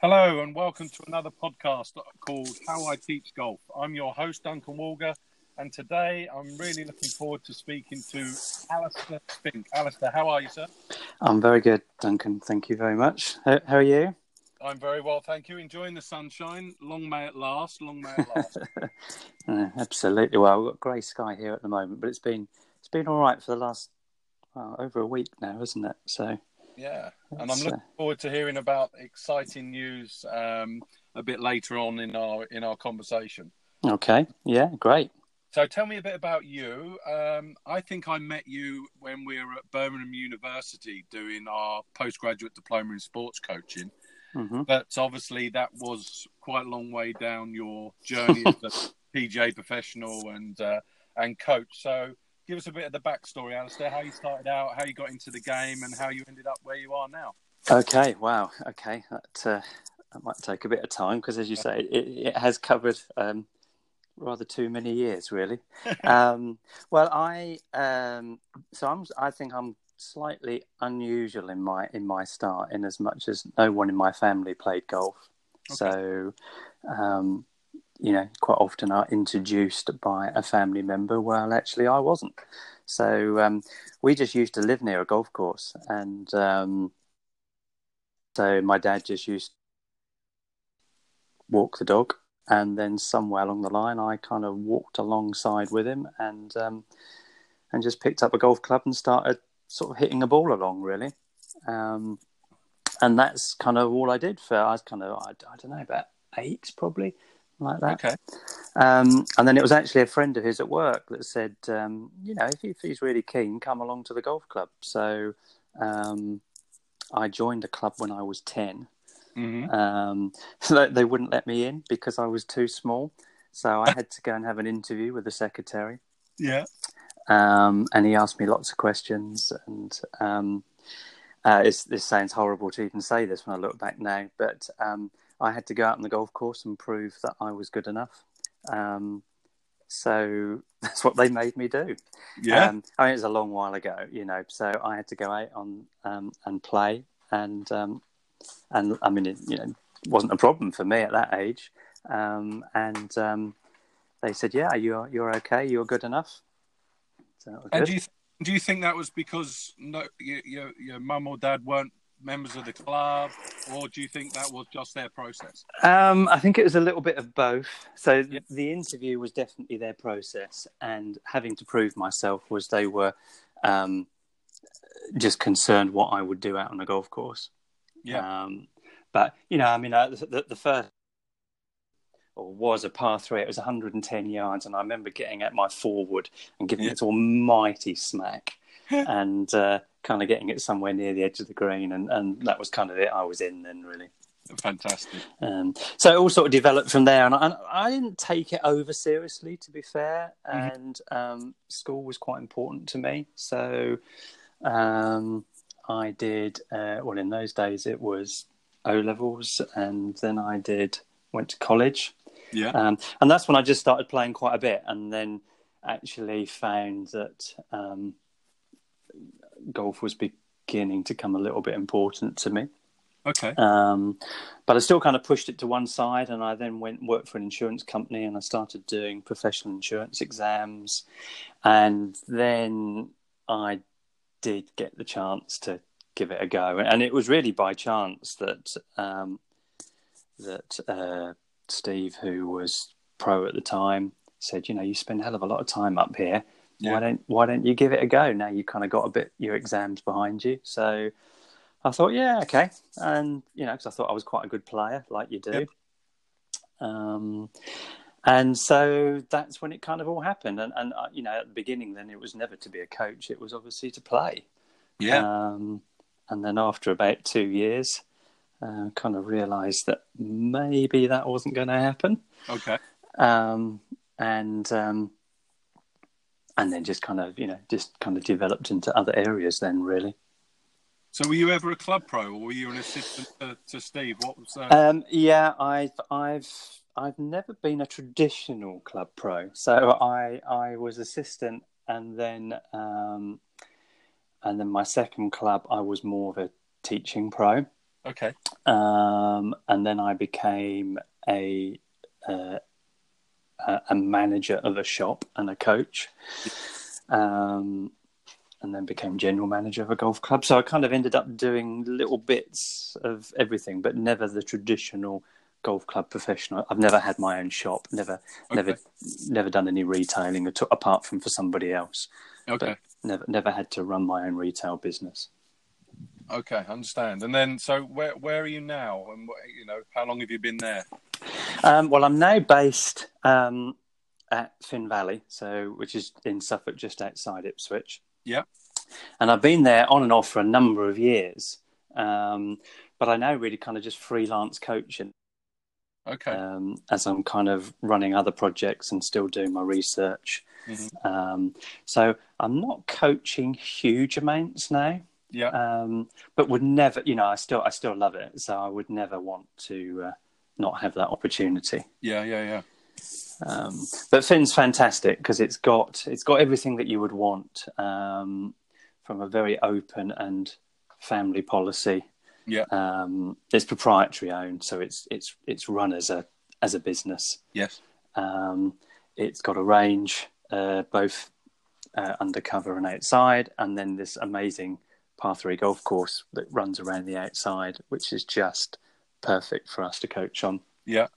Hello and welcome to another podcast called How I Teach Golf. I'm your host, Duncan Walger, and today I'm really looking forward to speaking to Alistair Spink. Alistair, how are you, sir? I'm very good, Duncan. Thank you very much. How are you? I'm very well, thank you. Enjoying the sunshine. Long may it last, long may it last. Yeah, absolutely. Well, we've got grey sky here at the moment, but it's been all right for the last over a week now, isn't it? So yeah, and I'm looking forward to hearing about exciting news a bit later on in our conversation. Okay, yeah, great. So tell me a bit about you. I think I met you when we were at Birmingham University doing our postgraduate diploma in sports coaching. Mm-hmm. But obviously that was quite a long way down your journey as a PGA professional and coach. So give us a bit of the backstory, Alistair, how you started out, how you got into the game and how you ended up where you are now. Okay, wow. Okay, that might take a bit of time because, as you say, it has covered rather too many years, really. Well, I think I'm slightly unusual in my start in as much as no one in my family played golf. Okay. So, you know, quite often are introduced by a family member. Well, actually, I wasn't. So we just used to live near a golf course. And so my dad just used to walk the dog. And then somewhere along the line, I kind of walked alongside with him and just picked up a golf club and started sort of hitting the ball along, really. And that's kind of all I did for, I don't know, about 8 probably. Like that. Okay. And then it was actually a friend of his at work that said, you know, if he's really keen, come along to the golf club. So I joined the club when I was 10. Mm-hmm. So they wouldn't let me in because I was too small. So I had to go and have an interview with the secretary. Yeah. And he asked me lots of questions. And this sounds horrible to even say this when I look back now, but I had to go out on the golf course and prove that I was good enough. So that's what they made me do. Yeah. I mean, it was a long while ago, you know, so I had to go out on and play. And I mean, it, you know, wasn't a problem for me at that age. They said, yeah, you're okay. You're good enough. So that was good. Do you think that was because your mum or dad weren't members of the club, or do you think that was just their process? I think it was a little bit of both. So yeah, the interview was definitely their process, and having to prove myself was they were just concerned what I would do out on a golf course. Yeah. But, you know, I mean, the first or was a par 3, it was 110 yards, and I remember getting at my forward and giving it almighty smack and kind of getting it somewhere near the edge of the green, and that was kind of it. I was in then, really. Fantastic. So it all sort of developed from there, and I didn't take it over seriously, to be fair, and school was quite important to me, so I did, well, in those days it was O-levels, and then I went to college. Yeah. And that's when I just started playing quite a bit, and then actually found that golf was beginning to come a little bit important to me. Okay. But I still kind of pushed it to one side, and I then went and worked for an insurance company, and I started doing professional insurance exams, and then I did get the chance to give it a go, and it was really by chance that Steve, who was pro at the time, said, you know, you spend a hell of a lot of time up here. Yeah. Why don't you give it a go? Now you've kind of got a bit your exams behind you. So I thought, yeah, okay. And, you know, because I thought I was quite a good player, like you do. Yep. And so that's when it kind of all happened. And you know, at the beginning then it was never to be a coach. It was obviously to play. Yeah. And then after about 2 years, kind of realised that maybe that wasn't going to happen. Okay. And then just kind of developed into other areas then, really. So were you ever a club pro, or were you an assistant to Steve? What was that? Yeah, I've never been a traditional club pro. So I was assistant, and then my second club I was more of a teaching pro. Okay. And then I became a manager of a shop and a coach, and then became general manager of a golf club. So I kind of ended up doing little bits of everything, but never the traditional golf club professional. I've never had my own shop, never done any retailing at all, apart from for somebody else. Okay. But never had to run my own retail business. Okay, I understand. And then, so where are you now? And how long have you been there? Well, I'm now based at Fynn Valley, which is in Suffolk, just outside Ipswich. Yeah. And I've been there on and off for a number of years, but I now really kind of just freelance coaching. Okay. As I'm kind of running other projects and still doing my research. Mm-hmm. So I'm not coaching huge amounts now. Yeah. But would never, I still love it. So I would never want to not have that opportunity. Yeah. But Finn's fantastic because it's got everything that you would want, from a very open and family policy. Yeah. It's proprietary owned, so it's run as a business. Yes. It's got a range, both undercover and outside, and then this amazing par 3 golf course that runs around the outside, which is just perfect for us to coach on. Yeah.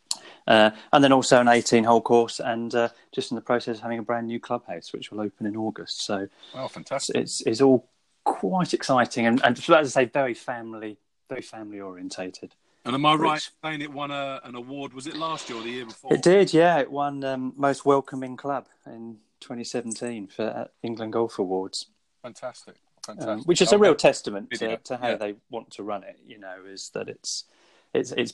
And then also an 18-hole course, and just in the process having a brand new clubhouse, which will open in August. So, wow, fantastic. It's all quite exciting and as I say, very family orientated. And am I right saying it won an award, was it last year or the year before? It did, yeah. It won Most Welcoming Club in 2017 for England Golf Awards. Fantastic. Which is a real testament to how they want to run it. Is that it's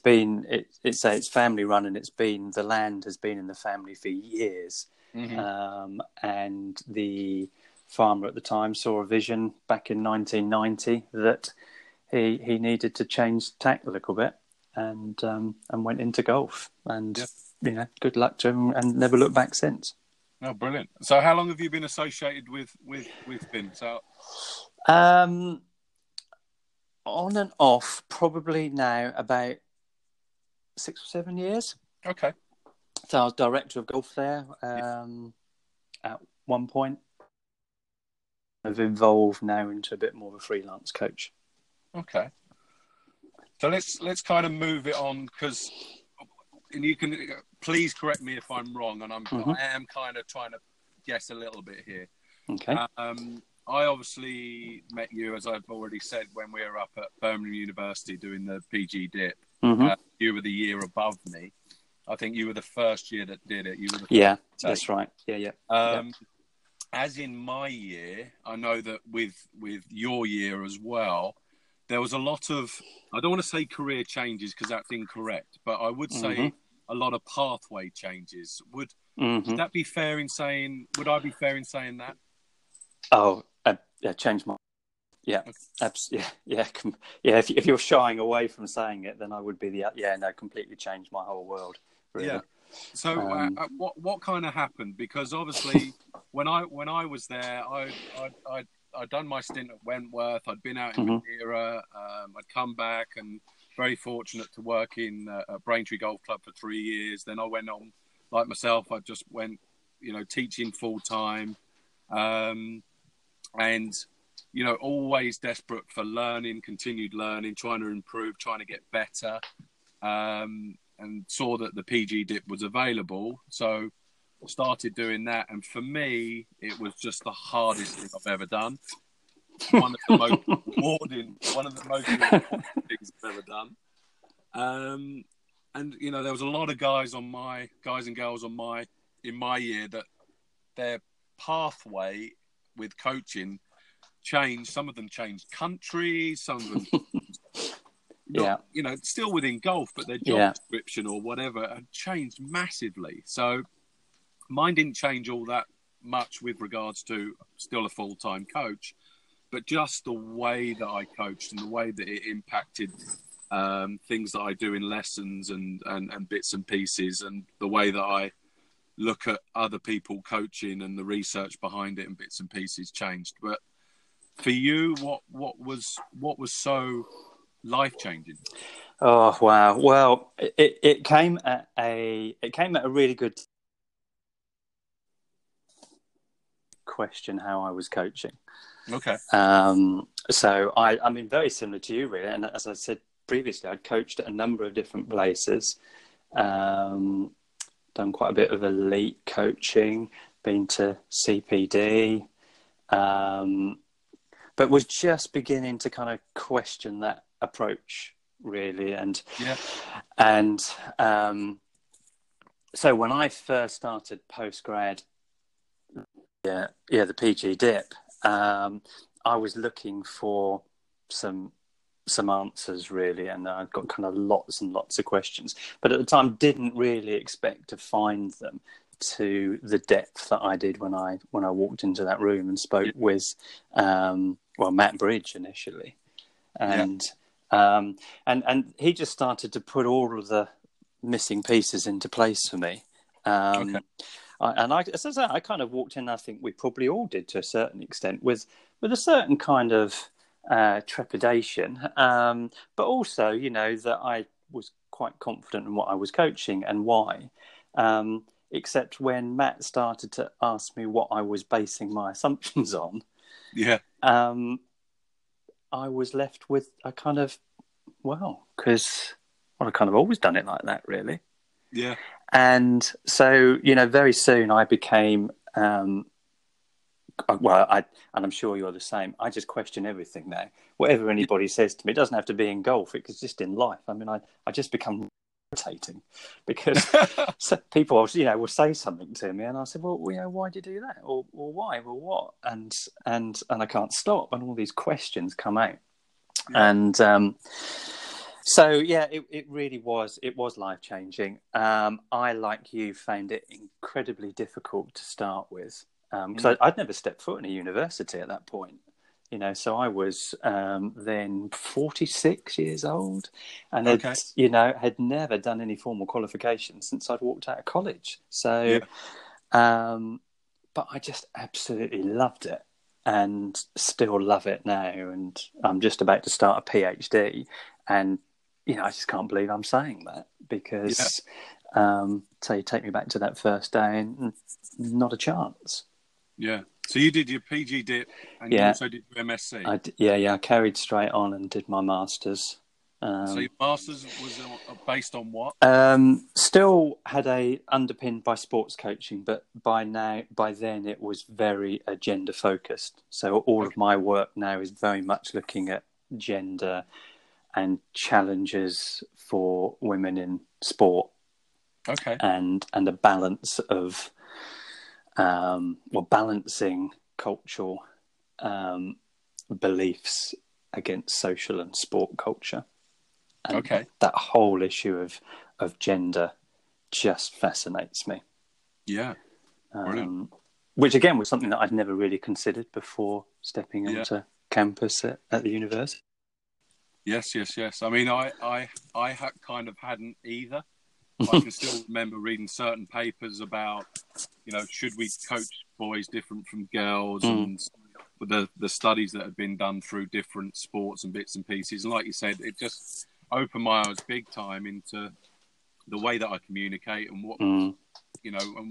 family run, and the land has been in the family for years, mm-hmm. And the farmer at the time saw a vision back in 1990 that he needed to change tack a little bit, and went into golf, and good luck to him, and never looked back since. Oh, brilliant. So how long have you been associated with Fynn? So, on and off, probably now about 6 or 7 years. Okay. So I was director of golf there at one point. I've evolved now into a bit more of a freelance coach. Okay. So let's kind of move it on, because... And you can please correct me if I'm wrong, and mm-hmm. I am kind of trying to guess a little bit here. Okay. I obviously met you, as I've already said, when we were up at Birmingham University doing the PG dip. Mm-hmm. You were the year above me. I think you were the first year that did it. You were the first that's right. Yeah. As in my year, I know that with your year as well, there was a lot of, I don't want to say career changes because that's incorrect, but I would say mm-hmm. a lot of pathway changes. Would that be fair in saying? Would I be fair in saying that? Oh, change my, yeah, okay. Yeah. If you're shying away from saying it, then I would be completely changed my whole world. Really. Yeah. So what kind of happened? Because obviously, when I was there, I'd done my stint at Wentworth. I'd been out in Madeira. I'd come back and very fortunate to work in a Braintree Golf Club for 3 years. Then I went on, like myself, I just went, teaching full time, and always desperate for learning, continued learning, trying to improve, trying to get better, and saw that the PG dip was available. So started doing that, and for me it was just the hardest thing I've ever done, one of the most rewarding things I've ever done, and there was a lot of guys and girls in my year that their pathway with coaching changed. Some of them changed country, some of them still within golf, but their job description or whatever had changed massively. So mine didn't change all that much with regards to still a full-time coach, but just the way that I coached and the way that it impacted things that I do in lessons and bits and pieces, and the way that I look at other people coaching and the research behind it and bits and pieces changed. But for you, what was so life-changing? Oh wow! Well, it came at a really good question how I was coaching. Okay. So I mean, very similar to you, really. And as I said previously, I'd coached at a number of different places. Done quite a bit of elite coaching. Been to CPD, but was just beginning to kind of question that approach. Really, so when I first started postgrad, the PG dip, I was looking for some answers really, and I've got kind of lots and lots of questions, but at the time didn't really expect to find them to the depth that I did when I walked into that room and spoke with Matt Bridge initially, and. Yeah. And he just started to put all of the missing pieces into place for me. Okay. I kind of walked in, I think we probably all did to a certain extent, with a certain kind of trepidation. But also, that I was quite confident in what I was coaching and why. Except when Matt started to ask me what I was basing my assumptions on. Yeah. I was left with I've kind of always done it like that, really. Yeah. And so, very soon I became, and I'm sure you're the same, I just question everything now. Whatever anybody says to me, it doesn't have to be in golf, it's just in life. I mean, I just become irritating because people, will say something to me and I said, well, why do you do that? Or why? Well, what? And I can't stop. And all these questions come out. Yeah. And it really was. It was life changing. I, like you, found it incredibly difficult to start with because I'd never stepped foot in a university at that point. So I was then 46 years old and had never done any formal qualification since I'd walked out of college. So, but I just absolutely loved it and still love it now. And I'm just about to start a PhD and, I just can't believe I'm saying that because, so you take me back to that first day and not a chance. Yeah. So you did your PG dip and you also did your MSc. I carried straight on and did my masters. So your masters was based on what? Still had a underpinned by sports coaching, but by then it was very agenda focused. So all of my work now is very much looking at gender and challenges for women in sport. Okay. And a balance of. Balancing cultural beliefs against social and sport culture. And that whole issue of gender just fascinates me. Yeah. Which again was something that I'd never really considered before stepping onto campus at the university. Yes. I mean, I kind of hadn't either. I can still remember reading certain papers about, should we coach boys different from girls and the studies that had been done through different sports and bits and pieces. And like you said, it just opened my eyes big time into the way that I communicate and what, and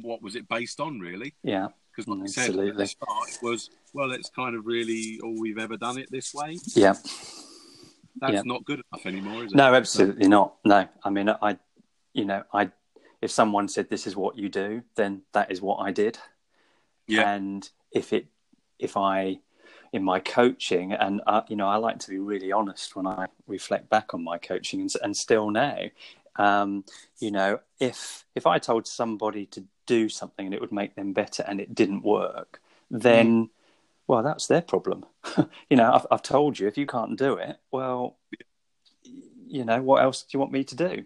what was it based on really? Yeah. Because like I said at the start, it was, well, it's kind of really all we've ever done it this way. Yeah. That's not good enough anymore, is it? No, absolutely not. No. I mean, if someone said this is what you do, then that is what I did. Yeah. And in my coaching, and I like to be really honest when I reflect back on my coaching, and still now, if I told somebody to do something and it would make them better and it didn't work, then well, that's their problem. I've told you if you can't do it, well, what else do you want me to do?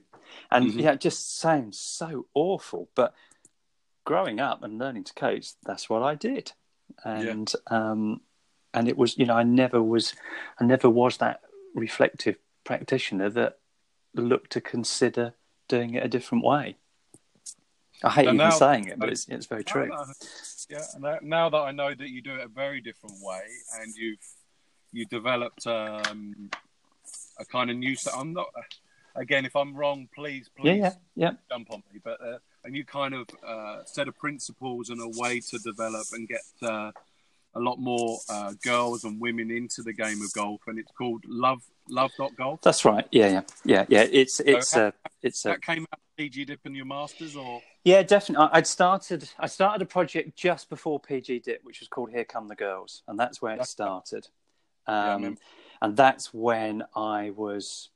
And it just sounds so awful, but growing up and learning to coach, that's what I did. And and it was, I never was that reflective practitioner that looked to consider doing it a different way. I hate saying it, but it's very true. Now that I know that you do it a very different way, and you developed a kind of new. I'm not. again, if I'm wrong, please jump on me. But a new kind of set of principles and a way to develop and get a lot more girls and women into the game of golf, and it's called Love.Golf. That's right. Yeah. That came out of PG Dip and your masters, or? Yeah, definitely. I started a project just before PG Dip, which was called Here Come the Girls, and that's where it started. And that's when I was.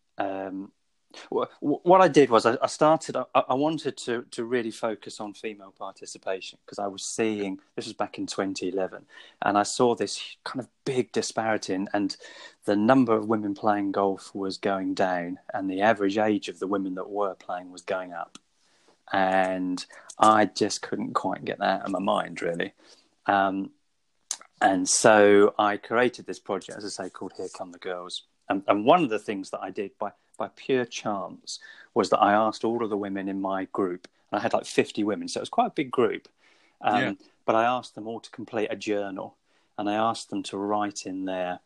What I did was I started. I wanted to really focus on female participation because I was seeing this was back in 2011, and I saw this kind of big disparity, and the number of women playing golf was going down, and the average age of the women that were playing was going up, and I just couldn't quite get that out of my mind, really. And so I created this project, as I say, called Here Come the Girls, and one of the things that I did by pure chance was that I asked all of the women in my group, and I had like 50 women, so it was quite a big group, but I asked them all to complete a journal, and I asked them to write in there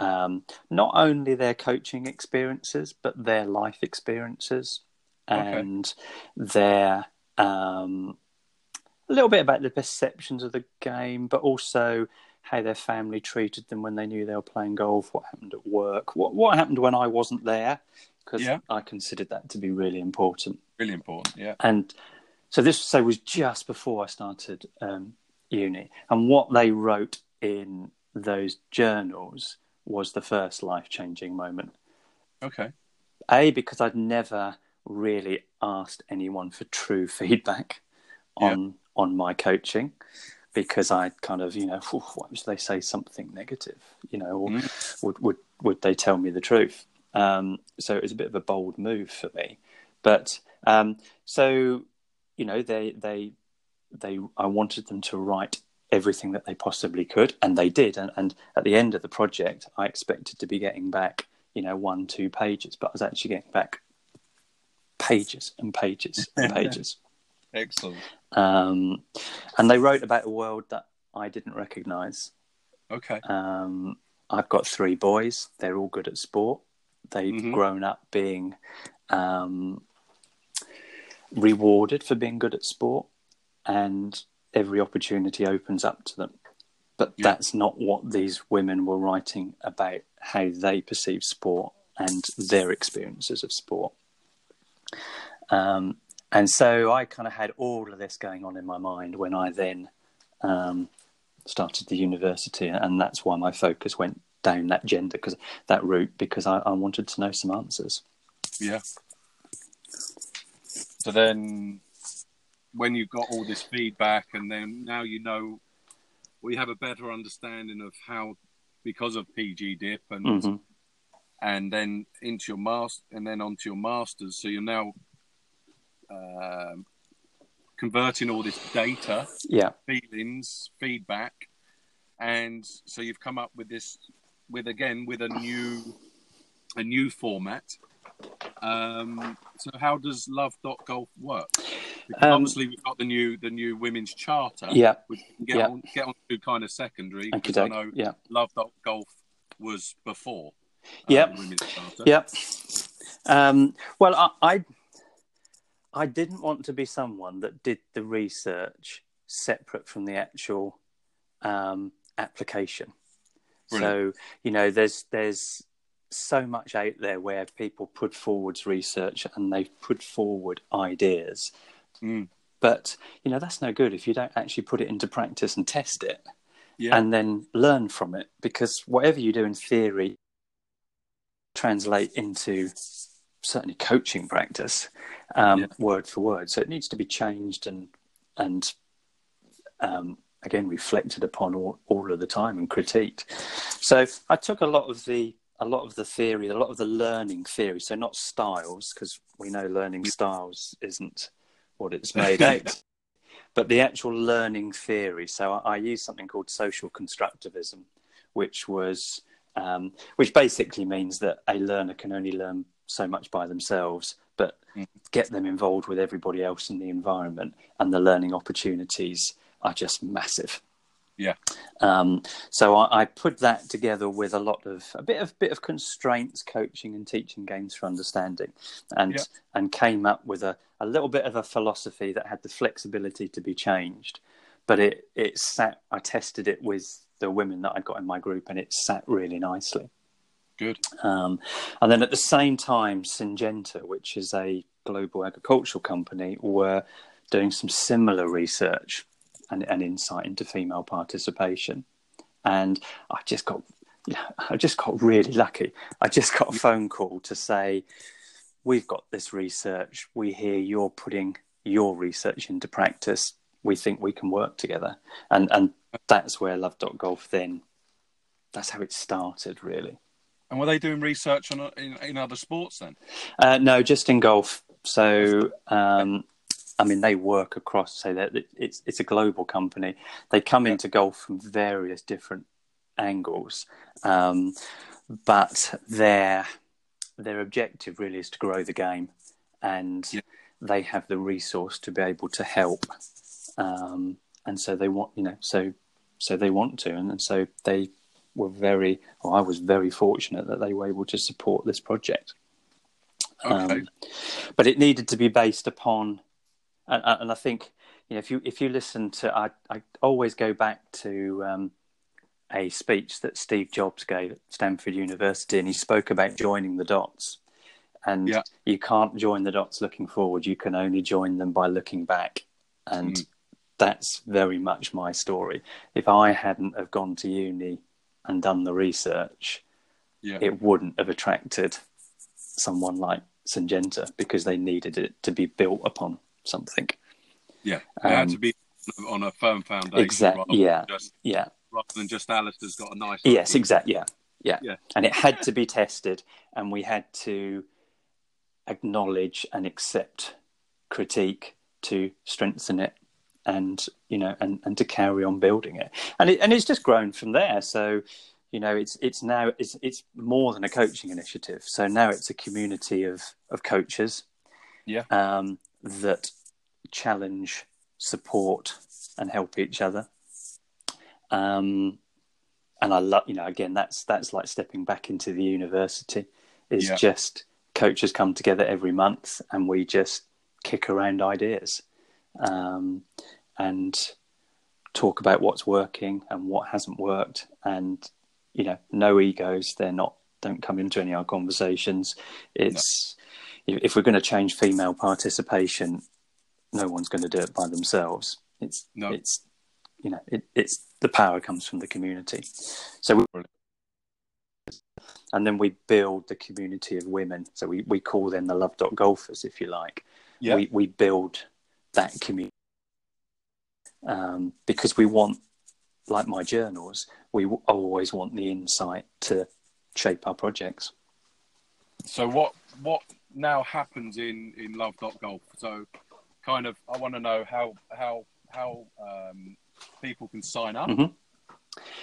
not only their coaching experiences but their life experiences, and their a little bit about the perceptions of the game, but also how their family treated them when they knew they were playing golf, what happened at work, what happened when I wasn't there, because I considered that to be really important. Really important, yeah. And so this was just before I started uni. And what they wrote in those journals was the first life-changing moment. Okay. Because I'd never really asked anyone for true feedback on my coaching. Because I kind of, what if they say something negative, or would they tell me the truth? So it was a bit of a bold move for me. But I wanted them to write everything that they possibly could, and they did. And at the end of the project, I expected to be getting back, 1-2 pages, but I was actually getting back pages and pages and pages. Excellent. And they wrote about a world that I didn't recognise. Okay. I've got 3 boys. They're all good at sport. They've grown up being rewarded for being good at sport, and every opportunity opens up to them. But that's not what these women were writing about, how they perceive sport and their experiences of sport. And so I kind of had all of this going on in my mind when I then started the university, and that's why my focus went down that route, because I wanted to know some answers. Yeah. So then when you got all this feedback, and then now we have a better understanding of how, because of PG Dip and then into your master, and then onto your masters, so you're now converting all this data, feelings, feedback, and so you've come up with this, with a new format. So how does Love.Golf work? Because obviously we've got the new women's charter, which we can get on to kind of secondary, because I know Love.Golf was before the women's charter. Well, I didn't want to be someone that did the research separate from the actual application. Brilliant. So, there's so much out there where people put forward research and they put forward ideas. But, that's no good if you don't actually put it into practice and test it and then learn from it, because whatever you do in theory translate into certainly coaching practice word for word, so it needs to be changed and again reflected upon all of the time and critiqued. So I took a lot of the theory, a lot of the learning theory, so not styles, because we know learning styles isn't what it's made out, but the actual learning theory. So I used something called social constructivism, which basically means that a learner can only learn so much by themselves, but get them involved with everybody else in the environment, and the learning opportunities are just massive. Yeah. So I put that together with a bit of constraints, coaching and teaching games for understanding, and came up with a little bit of a philosophy that had the flexibility to be changed. But it sat. I tested it with the women that I got in my group, and it sat really nicely. Good. And then at the same time, Syngenta, which is a global agricultural company, were doing some similar research and insight into female participation. And I just got really lucky. I just got a phone call to say, we've got this research. We hear you're putting your research into practice. We think we can work together. And that's where Love.Golf then, that's how it started, really. And were they doing research on in other sports then? No, just in golf. So, I mean, they work across, so that it's a global company. They come into golf from various different angles. But their objective really is to grow the game. And they have the resource to be able to help. And so they want, so they want to. And so they were I was very fortunate that they were able to support this project. Okay. But it needed to be based upon, and I think, if you listen to, I always go back to a speech that Steve Jobs gave at Stanford University, and he spoke about joining the dots. And you can't join the dots looking forward. You can only join them by looking back. And that's very much my story. If I hadn't have gone to uni and done the research, it wouldn't have attracted someone like Syngenta, because they needed it to be built upon something. Yeah, it had to be on a firm foundation. Exactly. Rather than just Alistair's got a nice. Yes, exactly. Yeah. And it had to be tested, and we had to acknowledge and accept critique to strengthen it. And and to carry on building it, and it's just grown from there. So, it's now it's more than a coaching initiative. So now it's a community of coaches, that challenge, support, and help each other. And I love again that's like stepping back into the university. Is just coaches come together every month, and we just kick around ideas. And talk about what's working and what hasn't worked, and no egos. Don't come into any of our conversations. It's if we're going to change female participation, no one's going to do it by themselves. It's the power comes from the community. So and then we build the community of women. So we call them the Love.Golfers, if you like. Yeah. We build that community, because we want, like my journals, we always want the insight to shape our projects. So what now happens in Love.Golf? So kind of, I want to know how people can sign up,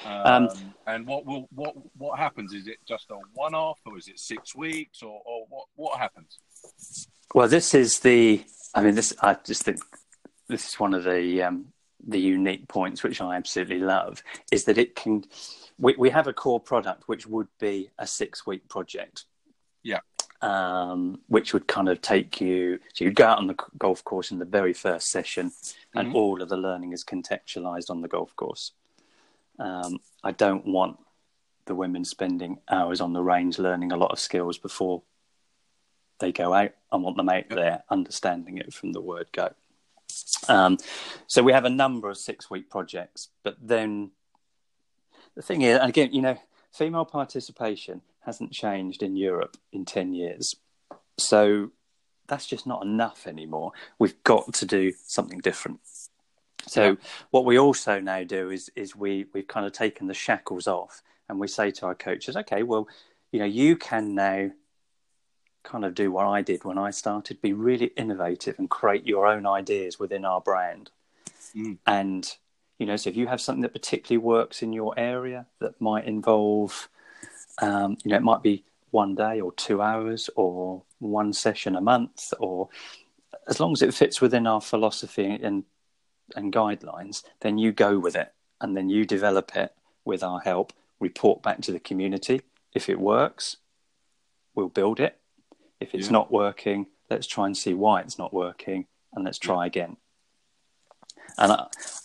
and what happens? Is it just a one-off, or is it 6 weeks, or what happens? Well, I just think this is one of the unique points, which I absolutely love, is that it can. We have a core product which would be a 6-week project, which would kind of take you. So you'd go out on the golf course in the very first session, and all of the learning is contextualized on the golf course. I don't want the women spending hours on the range learning a lot of skills before they go out. I want them out there understanding it from the word go. So we have a number of 6-week projects, but then the thing is, and again, female participation hasn't changed in Europe in 10 years. So that's just not enough anymore. We've got to do something different. So what we also now do is we've kind of taken the shackles off, and we say to our coaches, okay, well, you can now kind of do what I did when I started, be really innovative and create your own ideas within our brand. And, so if you have something that particularly works in your area that might involve, it might be one day or 2 hours or one session a month, or as long as it fits within our philosophy and guidelines, then you go with it. and then you develop it with our help, report back to the community. If it works, we'll build it. If it's not working, let's try and see why it's not working, and let's try again. And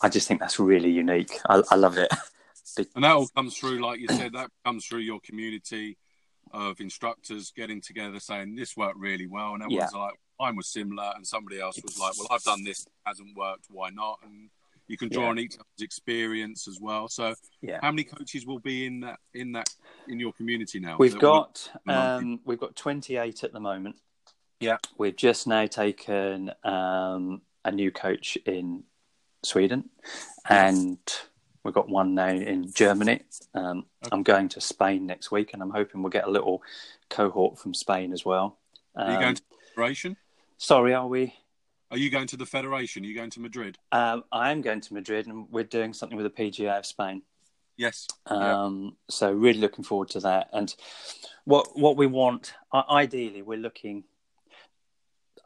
I just think that's really unique. I love it. And that all comes through, like you said, that comes through your community of instructors getting together saying, this worked really well. And everyone's like, mine was similar. And somebody else was like, well, I've done this, it hasn't worked, why not? And you can draw on each other's experience as well. So how many coaches will be in your community now? We've got we've got 28 at the moment. Yeah. We've just now taken a new coach in Sweden, and we've got one now in Germany. Okay. I'm going to Spain next week, and I'm hoping we'll get a little cohort from Spain as well. Are you going to the Federation? Sorry, are we? Are you going to the Federation? Are you going to Madrid? I am going to Madrid, and we're doing something with the PGA of Spain. Yes. So really looking forward to that. And what we want, ideally, we're looking...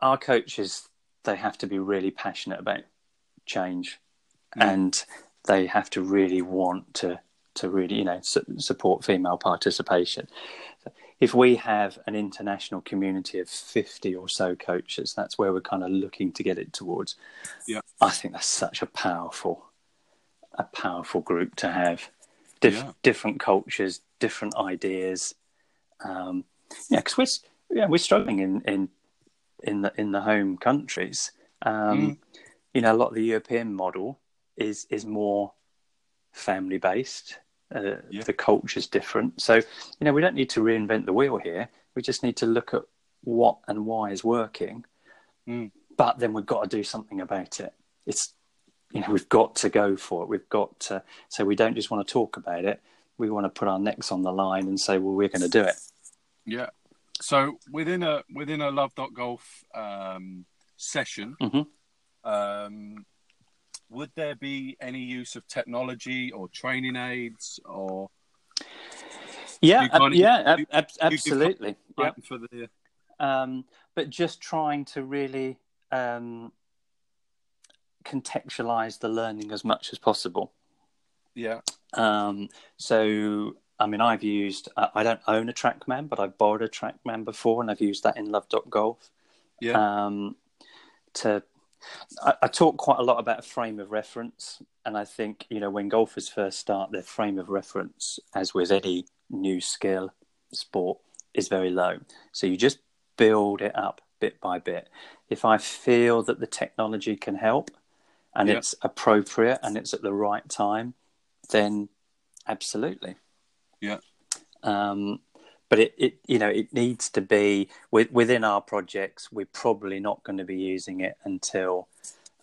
Our coaches, they have to be really passionate about change, and they have to really want to really, you know, support female participation. So if we have an international community of 50 or so coaches, that's where we're kind of looking to get it towards. Yeah, I think that's such a powerful group to have. Different cultures, different ideas. Because we're struggling in the home countries. You know, a lot of the European model is more family based. The culture's different. So, you know, we don't need to reinvent the wheel here. We just need to look at what and why is working. But then we've got to do something about it. It's, you know, we've got to go for it. We've got to, so we don't just want to talk about it. We want to put our necks on the line and say, well, we're going to do it. Yeah. So within a Love.Golf session, would there be any use of technology or training aids or? Absolutely. But just trying to really contextualize the learning as much as possible. Yeah. So. I mean, I've used, I don't own a Trackman, but I've borrowed a Trackman before, and I've used that in Love.Golf. Yeah. I talk quite a lot about a frame of reference. And I think, you know, when golfers first start, their frame of reference, as with any new skill sport, is very low. So you just build it up bit by bit. If I feel that the technology can help and it's appropriate and it's at the right time, then absolutely. Yeah. But it needs to be within our projects. We're probably not going to be using it until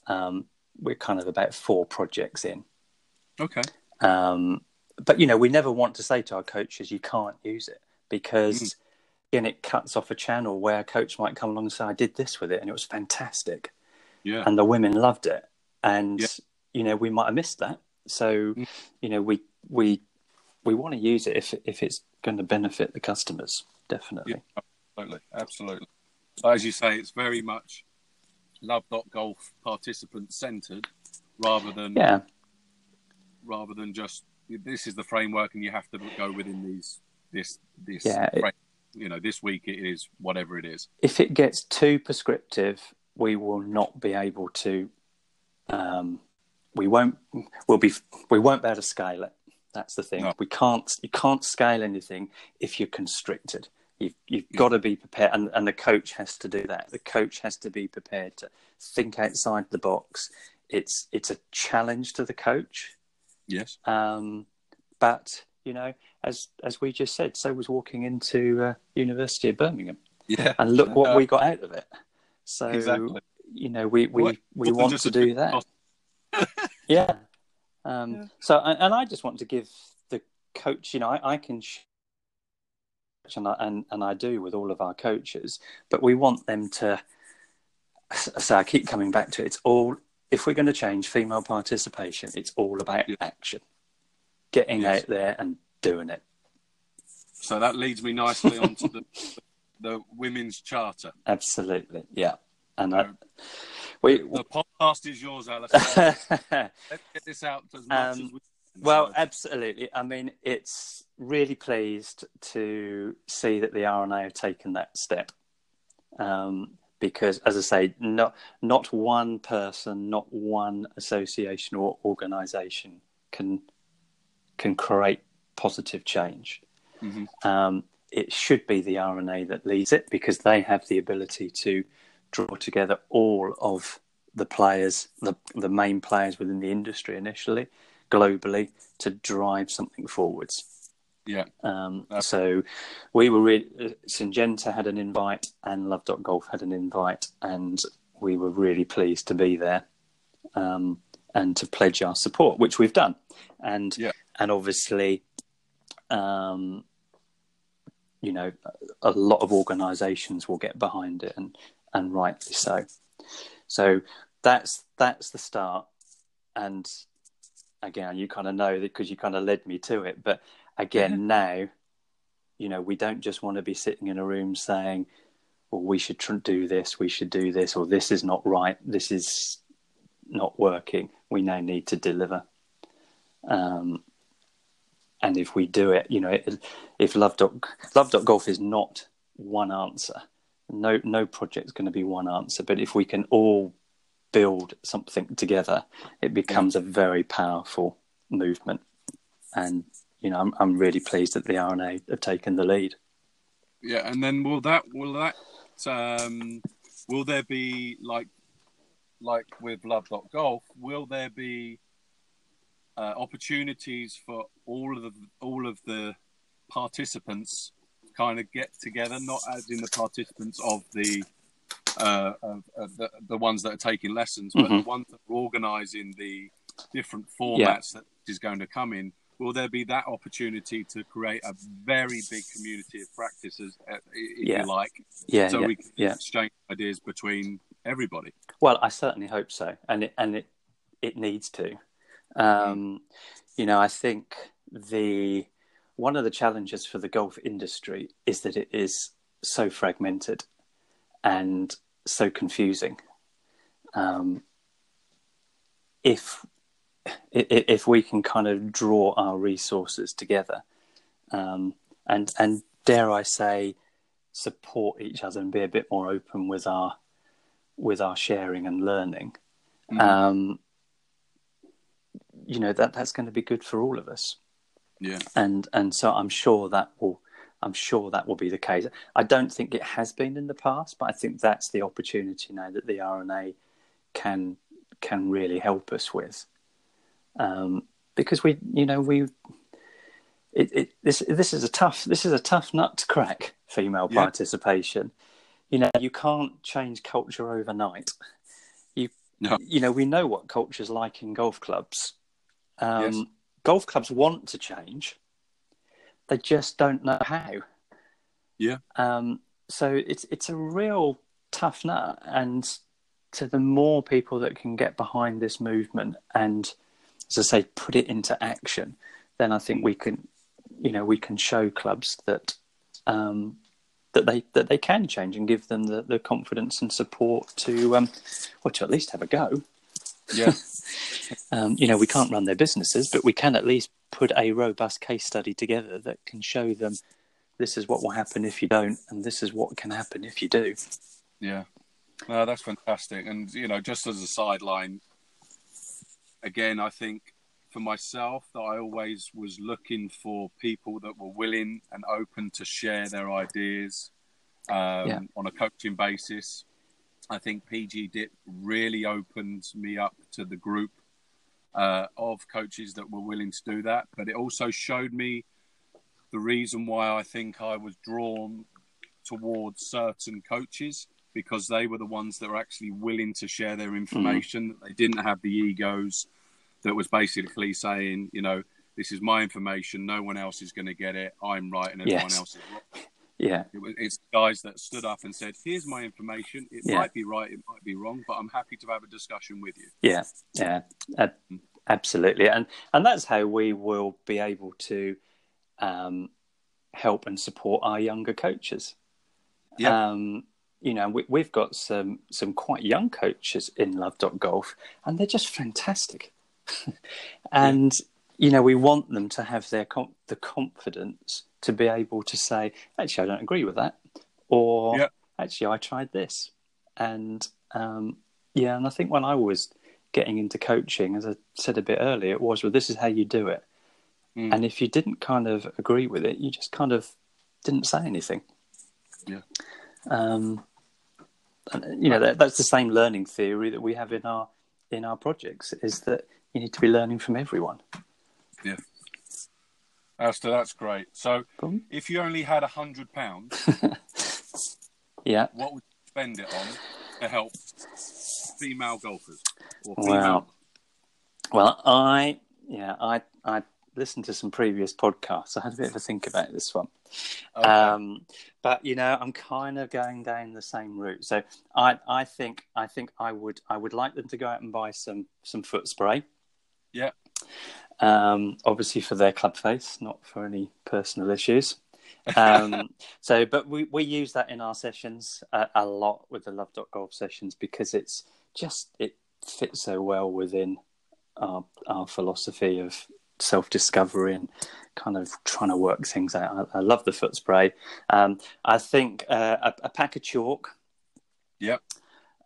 we're kind of about 4 projects in. Okay. But, you know, we never want to say to our coaches, you can't use it, because then it cuts off a channel where a coach might come along and say, I did this with it and it was fantastic. Yeah. And the women loved it. And, you know, we might have missed that. So, you know, we want to use it if it's going to benefit the customers, definitely. Yeah, absolutely. As you say, it's very much Love.Golf participant-centred rather than just, this is the framework and you have to go within this framework. You know, this week it is whatever it is. If it gets too prescriptive, we will not be able to, we won't be able to scale it. That's the thing. No. You can't scale anything if you're constricted. You've got to be prepared. And the coach has to do that. The coach has to be prepared to think outside the box. It's a challenge to the coach. Yes. But, you know, as we just said, so was walking into University of Birmingham. Yeah. And look what we got out of it. So, exactly. You know, we want to do that. Yeah. So, and I just want to give the coach, you know, I can share, and I do with all of our coaches, but we want them to, so I keep coming back to it, it's all, if we're going to change female participation, it's all about action, getting out there and doing it. So that leads me nicely onto the Women's Charter. Absolutely, yeah. And the podcast is yours, Alistair. Let's get this out as much as we Well, absolutely. I mean, it's really pleased to see that the RNA have taken that step. Because, as I say, not one person, not one association or organisation can create positive change. Mm-hmm. It should be the RNA that leads it, because they have the ability to draw together all of the players, the main players within the industry initially, globally, to drive something forwards. Yeah. So we were Syngenta had an invite and Love.Golf had an invite, and we were really pleased to be there and to pledge our support, which we've done. And and obviously, you know, a lot of organisations will get behind it, and rightly so. So that's the start. And again, you kind of know that because you kind of led me to it, but. Again, now, you know, we don't just want to be sitting in a room saying, well, we should do this, or this is not right, this is not working. We now need to deliver. And if we do it, you know, if Love.Golf is not one answer, no project's going to be one answer. But if we can all build something together, it becomes a very powerful movement. And you know, I'm really pleased that the RNA have taken the lead. Yeah, and then will there be like with Love.Golf, will there be opportunities for all of the participants kind of get together, not as in the participants of the ones that are taking lessons, but the ones that are organising the different formats that this is going to come in. Will there be that opportunity to create a very big community of practices, if you like, so we can exchange ideas between everybody? Well, I certainly hope so, and it needs to. You know, I think one of the challenges for the golf industry is that it is so fragmented and so confusing. If we can kind of draw our resources together and dare I say support each other and be a bit more open with our sharing and learning, you know, that's going to be good for all of us. Yeah. And so I'm sure that will be the case. I don't think it has been in the past, but I think that's the opportunity now that the RNA can really help us with. Because this is a tough nut to crack, female participation. You know, you can't change culture overnight. You know, we know what culture's like in golf clubs. Golf clubs want to change. They just don't know how. Yeah. So it's a real tough nut, and to the more people that can get behind this movement and, as I say, put it into action, then I think we can show clubs that that they can change, and give them the confidence and support to at least have a go. Yeah. You know, we can't run their businesses, but we can at least put a robust case study together that can show them this is what will happen if you don't, and this is what can happen if you do. Yeah. No, that's fantastic. And, you know, just as a sideline, again, I think for myself that I always was looking for people that were willing and open to share their ideas on a coaching basis. I think PG Dip really opened me up to the group of coaches that were willing to do that. But it also showed me the reason why I think I was drawn towards certain coaches, because they were the ones that were actually willing to share their information. They didn't have the egos that was basically saying, you know, this is my information, no one else is going to get it, I'm right and everyone else is wrong. Yeah. It's guys that stood up and said, here's my information, it might be right, it might be wrong, but I'm happy to have a discussion with you. Yeah, yeah, absolutely. And that's how we will be able to help and support our younger coaches. Yeah. You know, we've got some quite young coaches in Love.Golf, and they're just fantastic. And you know, we want them to have their the confidence to be able to say, actually, I don't agree with that, or actually, I tried this. And yeah, and I think when I was getting into coaching, as I said a bit earlier, it was, well, this is how you do it. Mm. And if you didn't kind of agree with it, you just kind of didn't say anything. Yeah. And, you know, that's the same learning theory that we have in our projects, is that you need to be learning from everyone. Yeah. Alistair, that's great. So if you only had £100, yeah, what would you spend it on to help female golfers? Or female? Well, I listened to some previous podcasts. I had a bit of a think about this one. Okay. But you know, I'm kind of going down the same route. So I think I would like them to go out and buy some foot spray. Yeah. Obviously for their club face, not for any personal issues. So, but we use that in our sessions a lot with the Love.Golf sessions, because it's just, it fits so well within our philosophy of self-discovery and kind of trying to work things out. I love the foot spray. I think a pack of chalk. Yep.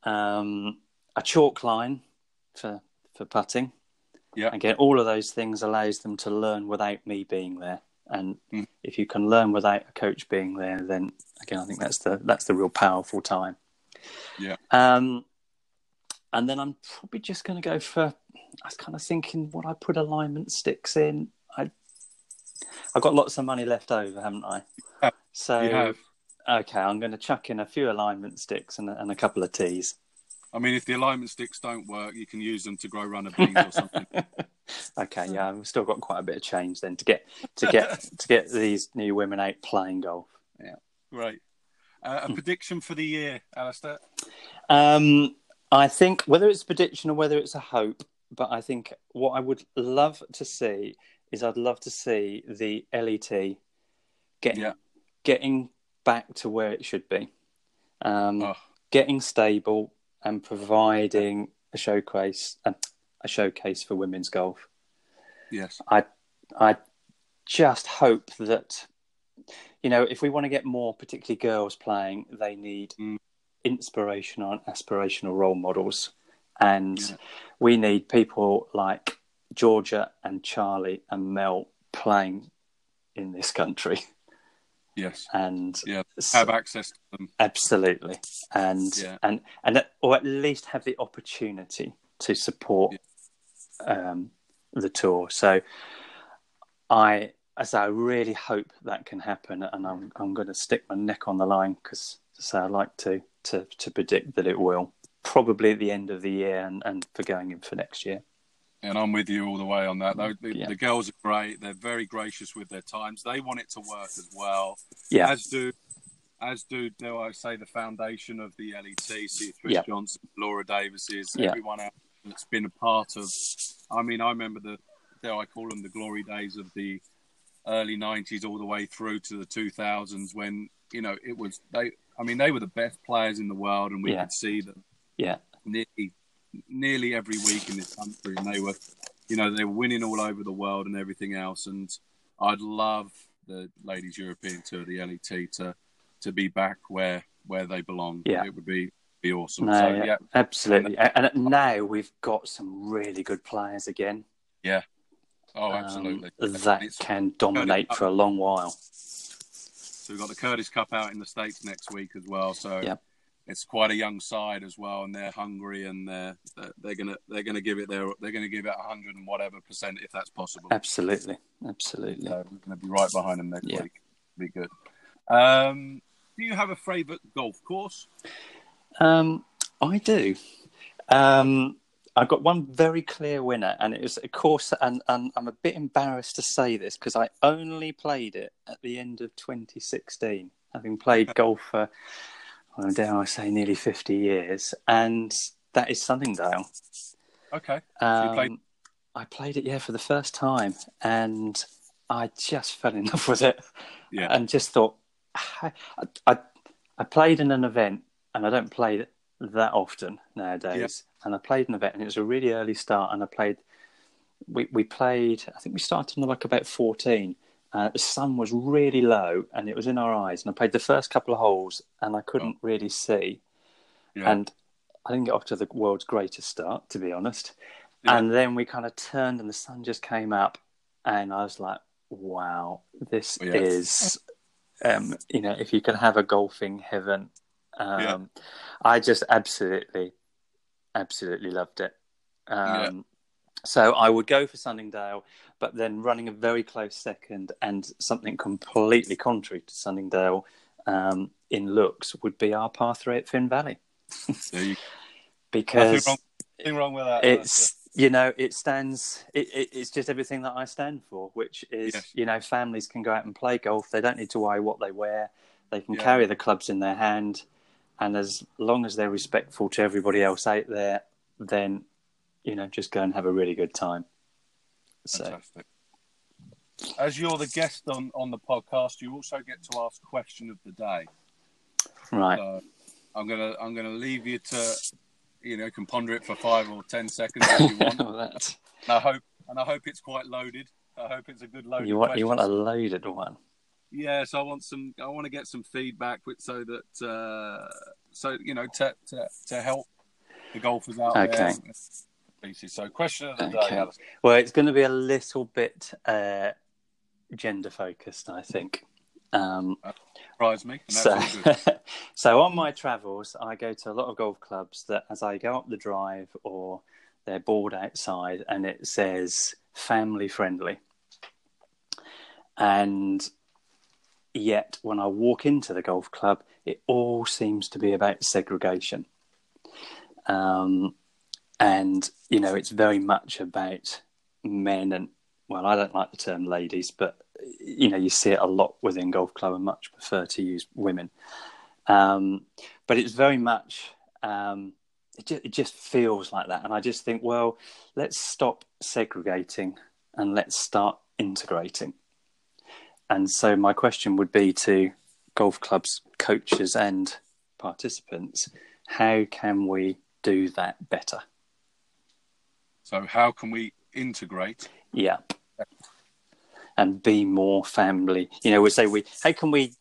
A chalk line for putting. Yeah. Again, all of those things allows them to learn without me being there. And if you can learn without a coach being there, then again, I think that's the real powerful time. Yeah. And then I'm probably just going to go for, I was kind of thinking what I put alignment sticks in. I've got lots of money left over, haven't I? Yeah, so, you have. Okay, I'm going to chuck in a few alignment sticks and a couple of tees. I mean, if the alignment sticks don't work, you can use them to grow runner beans or something. Okay, yeah, we've still got quite a bit of change then to get these new women out playing golf. Yeah, right. A prediction for the year, Alistair? I think whether it's a prediction or whether it's a hope, but I think what I would love to see is I'd love to see the LET getting back to where it should be, getting stable and providing a showcase for women's golf. Yes, I just hope that, you know, if we want to get more, particularly girls playing, they need inspirational and aspirational role models, and we need people like Georgia and Charlie and Mel playing in this country. Yes, and have access to them, absolutely, and or at least have the opportunity to support the tour. So I really hope that can happen, and I'm going to stick my neck on the line, because I like to predict that it will, probably at the end of the year and for going in for next year. And I'm with you all the way on that. The girls are great. They're very gracious with their times. They want it to work as well. Yeah. As do I say, the foundation of the LET, Ipswich Johnson, Laura Davies, everyone else that's been a part of. I mean, I remember I call them the glory days of the early 90s all the way through to the 2000s, when, you know, it was, they were the best players in the world, and we could see them nearly every week in this country, and they were, you know, they were winning all over the world and everything else. And I'd love the Ladies European Tour, the LET, to be back where they belong. Yeah. It would be awesome. No, so, absolutely. And now we've got some really good players again. Yeah. Oh, absolutely. That can dominate for a long while. So we've got the Curtis Cup out in the States next week as well. So it's quite a young side as well, and they're hungry, and they're gonna give it a 100% if that's possible. Absolutely. So we're gonna be right behind them next week. Be good. Do you have a favourite golf course? I do. I've got one very clear winner, and it was a course, and I'm a bit embarrassed to say this, because I only played it at the end of 2016, having played golf for, dare I say, nearly 50 years, and that is Sunningdale. Okay. So you played... I played it, for the first time, and I just fell in love with it, and just thought, I played in an event, and I don't play that often nowadays, and I played an event, and it was a really early start, and I played we played, I think we started on the like about 14. The sun was really low and it was in our eyes. And I played the first couple of holes and I couldn't really see. Yeah. And I didn't get off to the world's greatest start, to be honest. Yeah. And then we kind of turned and the sun just came up and I was like, wow, this is, you know, if you can have a golfing heaven. I just absolutely loved it. So I would go for Sunningdale, but then running a very close second and something completely contrary to Sunningdale in looks would be our par three at Fynn Valley. Because nothing wrong with that. It's you know, it stands. It's just everything that I stand for, which is you know, families can go out and play golf. They don't need to worry what they wear. They can carry the clubs in their hand, and as long as they're respectful to everybody else out there, then. You know, just go and have a really good time. So. Fantastic. As you're the guest on the podcast, you also get to ask question of the day. Right. So I'm gonna leave you to, you know, can ponder it for 5 or 10 seconds if you want. I hope it's quite loaded. I hope it's a good loaded. You want a loaded one? Yeah. So I want to get some feedback with so that so you know to help the golfers out there. Okay. So, question of the day, Alice. Well, it's going to be a little bit gender-focused, I think. Surprised me. So, on my travels, I go to a lot of golf clubs that, as I go up the drive or their board outside, and it says family-friendly. And yet, when I walk into the golf club, it all seems to be about segregation. And, you know, it's very much about men and, well, I don't like the term ladies, but, you know, you see it a lot within golf club and much prefer to use women. But it's very much, it just feels like that. And I just think, well, let's stop segregating and let's start integrating. And so my question would be to golf clubs, coaches and participants, how can we do that better? So how can we integrate? Yeah. And be more family. You know, we say how can we,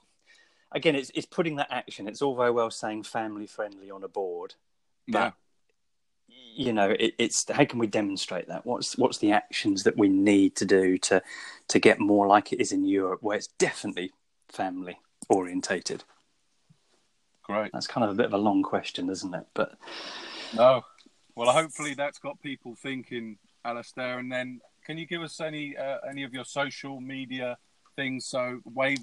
again, it's putting that action. It's all very well saying family friendly on a board. But, you know, it's how can we demonstrate that? What's the actions that we need to do to get more like it is in Europe, where it's definitely family orientated? Great. That's kind of a bit of a long question, isn't it? But no. Well, hopefully that's got people thinking, Alistair. And then, can you give us any of your social media things, so ways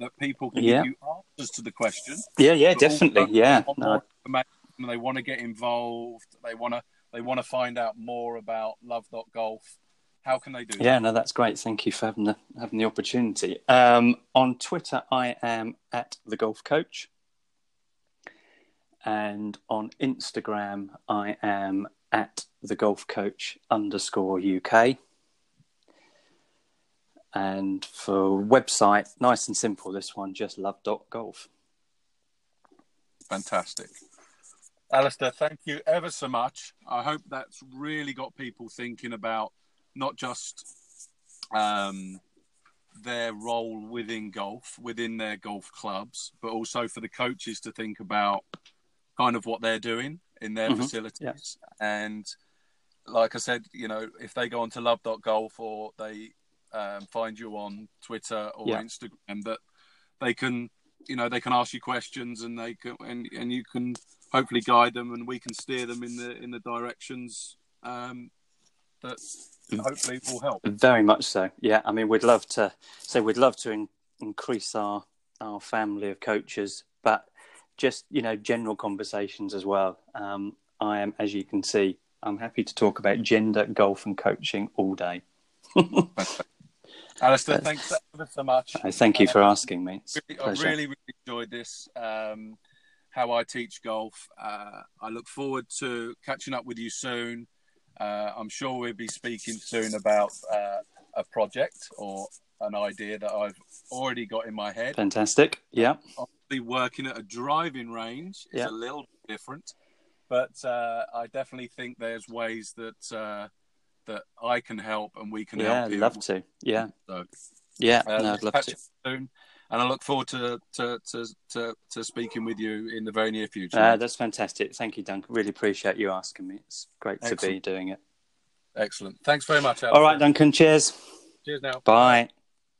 that people can give you answers to the question? Yeah, definitely. They want to get involved. They want to find out more about Love.Golf. How can they do that? Yeah, no, that's great. Thank you for having the opportunity. On Twitter, I am at TheGolfCoach. And on Instagram, I am at @TheGolfCoach_UK. And for website, nice and simple, this one, just Love.Golf. Fantastic. Alistair, thank you ever so much. I hope that's really got people thinking about not just their role within golf, within their golf clubs, but also for the coaches to think about kind of what they're doing in their facilities. And like I said, you know, if they go on to Love.Golf or they find you on Twitter or Instagram, that they can, you know, they can ask you questions and they can, and you can hopefully guide them and we can steer them in the directions that hopefully will help. Very much so. Yeah. I mean, we'd love to increase our family of coaches, but just, you know, general conversations as well. I am, as you can see, I'm happy to talk about gender, golf and coaching all day. Alistair, thanks ever so much. Thank you for asking me. I really enjoyed this, how I teach golf. I look forward to catching up with you soon. I'm sure we'll be speaking soon about a project or an idea that I've already got in my head. Fantastic. Yeah. I'll be working at a driving range. It's a little different, but I definitely think there's ways that that I can help and we can help you. Yeah, I'd love to. Yeah. So, yeah, no, I'd love to. Soon. And I look forward to speaking with you in the very near future. That's fantastic. Thank you, Duncan. Really appreciate you asking me. It's great to be doing it. Excellent. Thanks very much, Alistair. All right, Duncan. Cheers. Cheers now. Bye.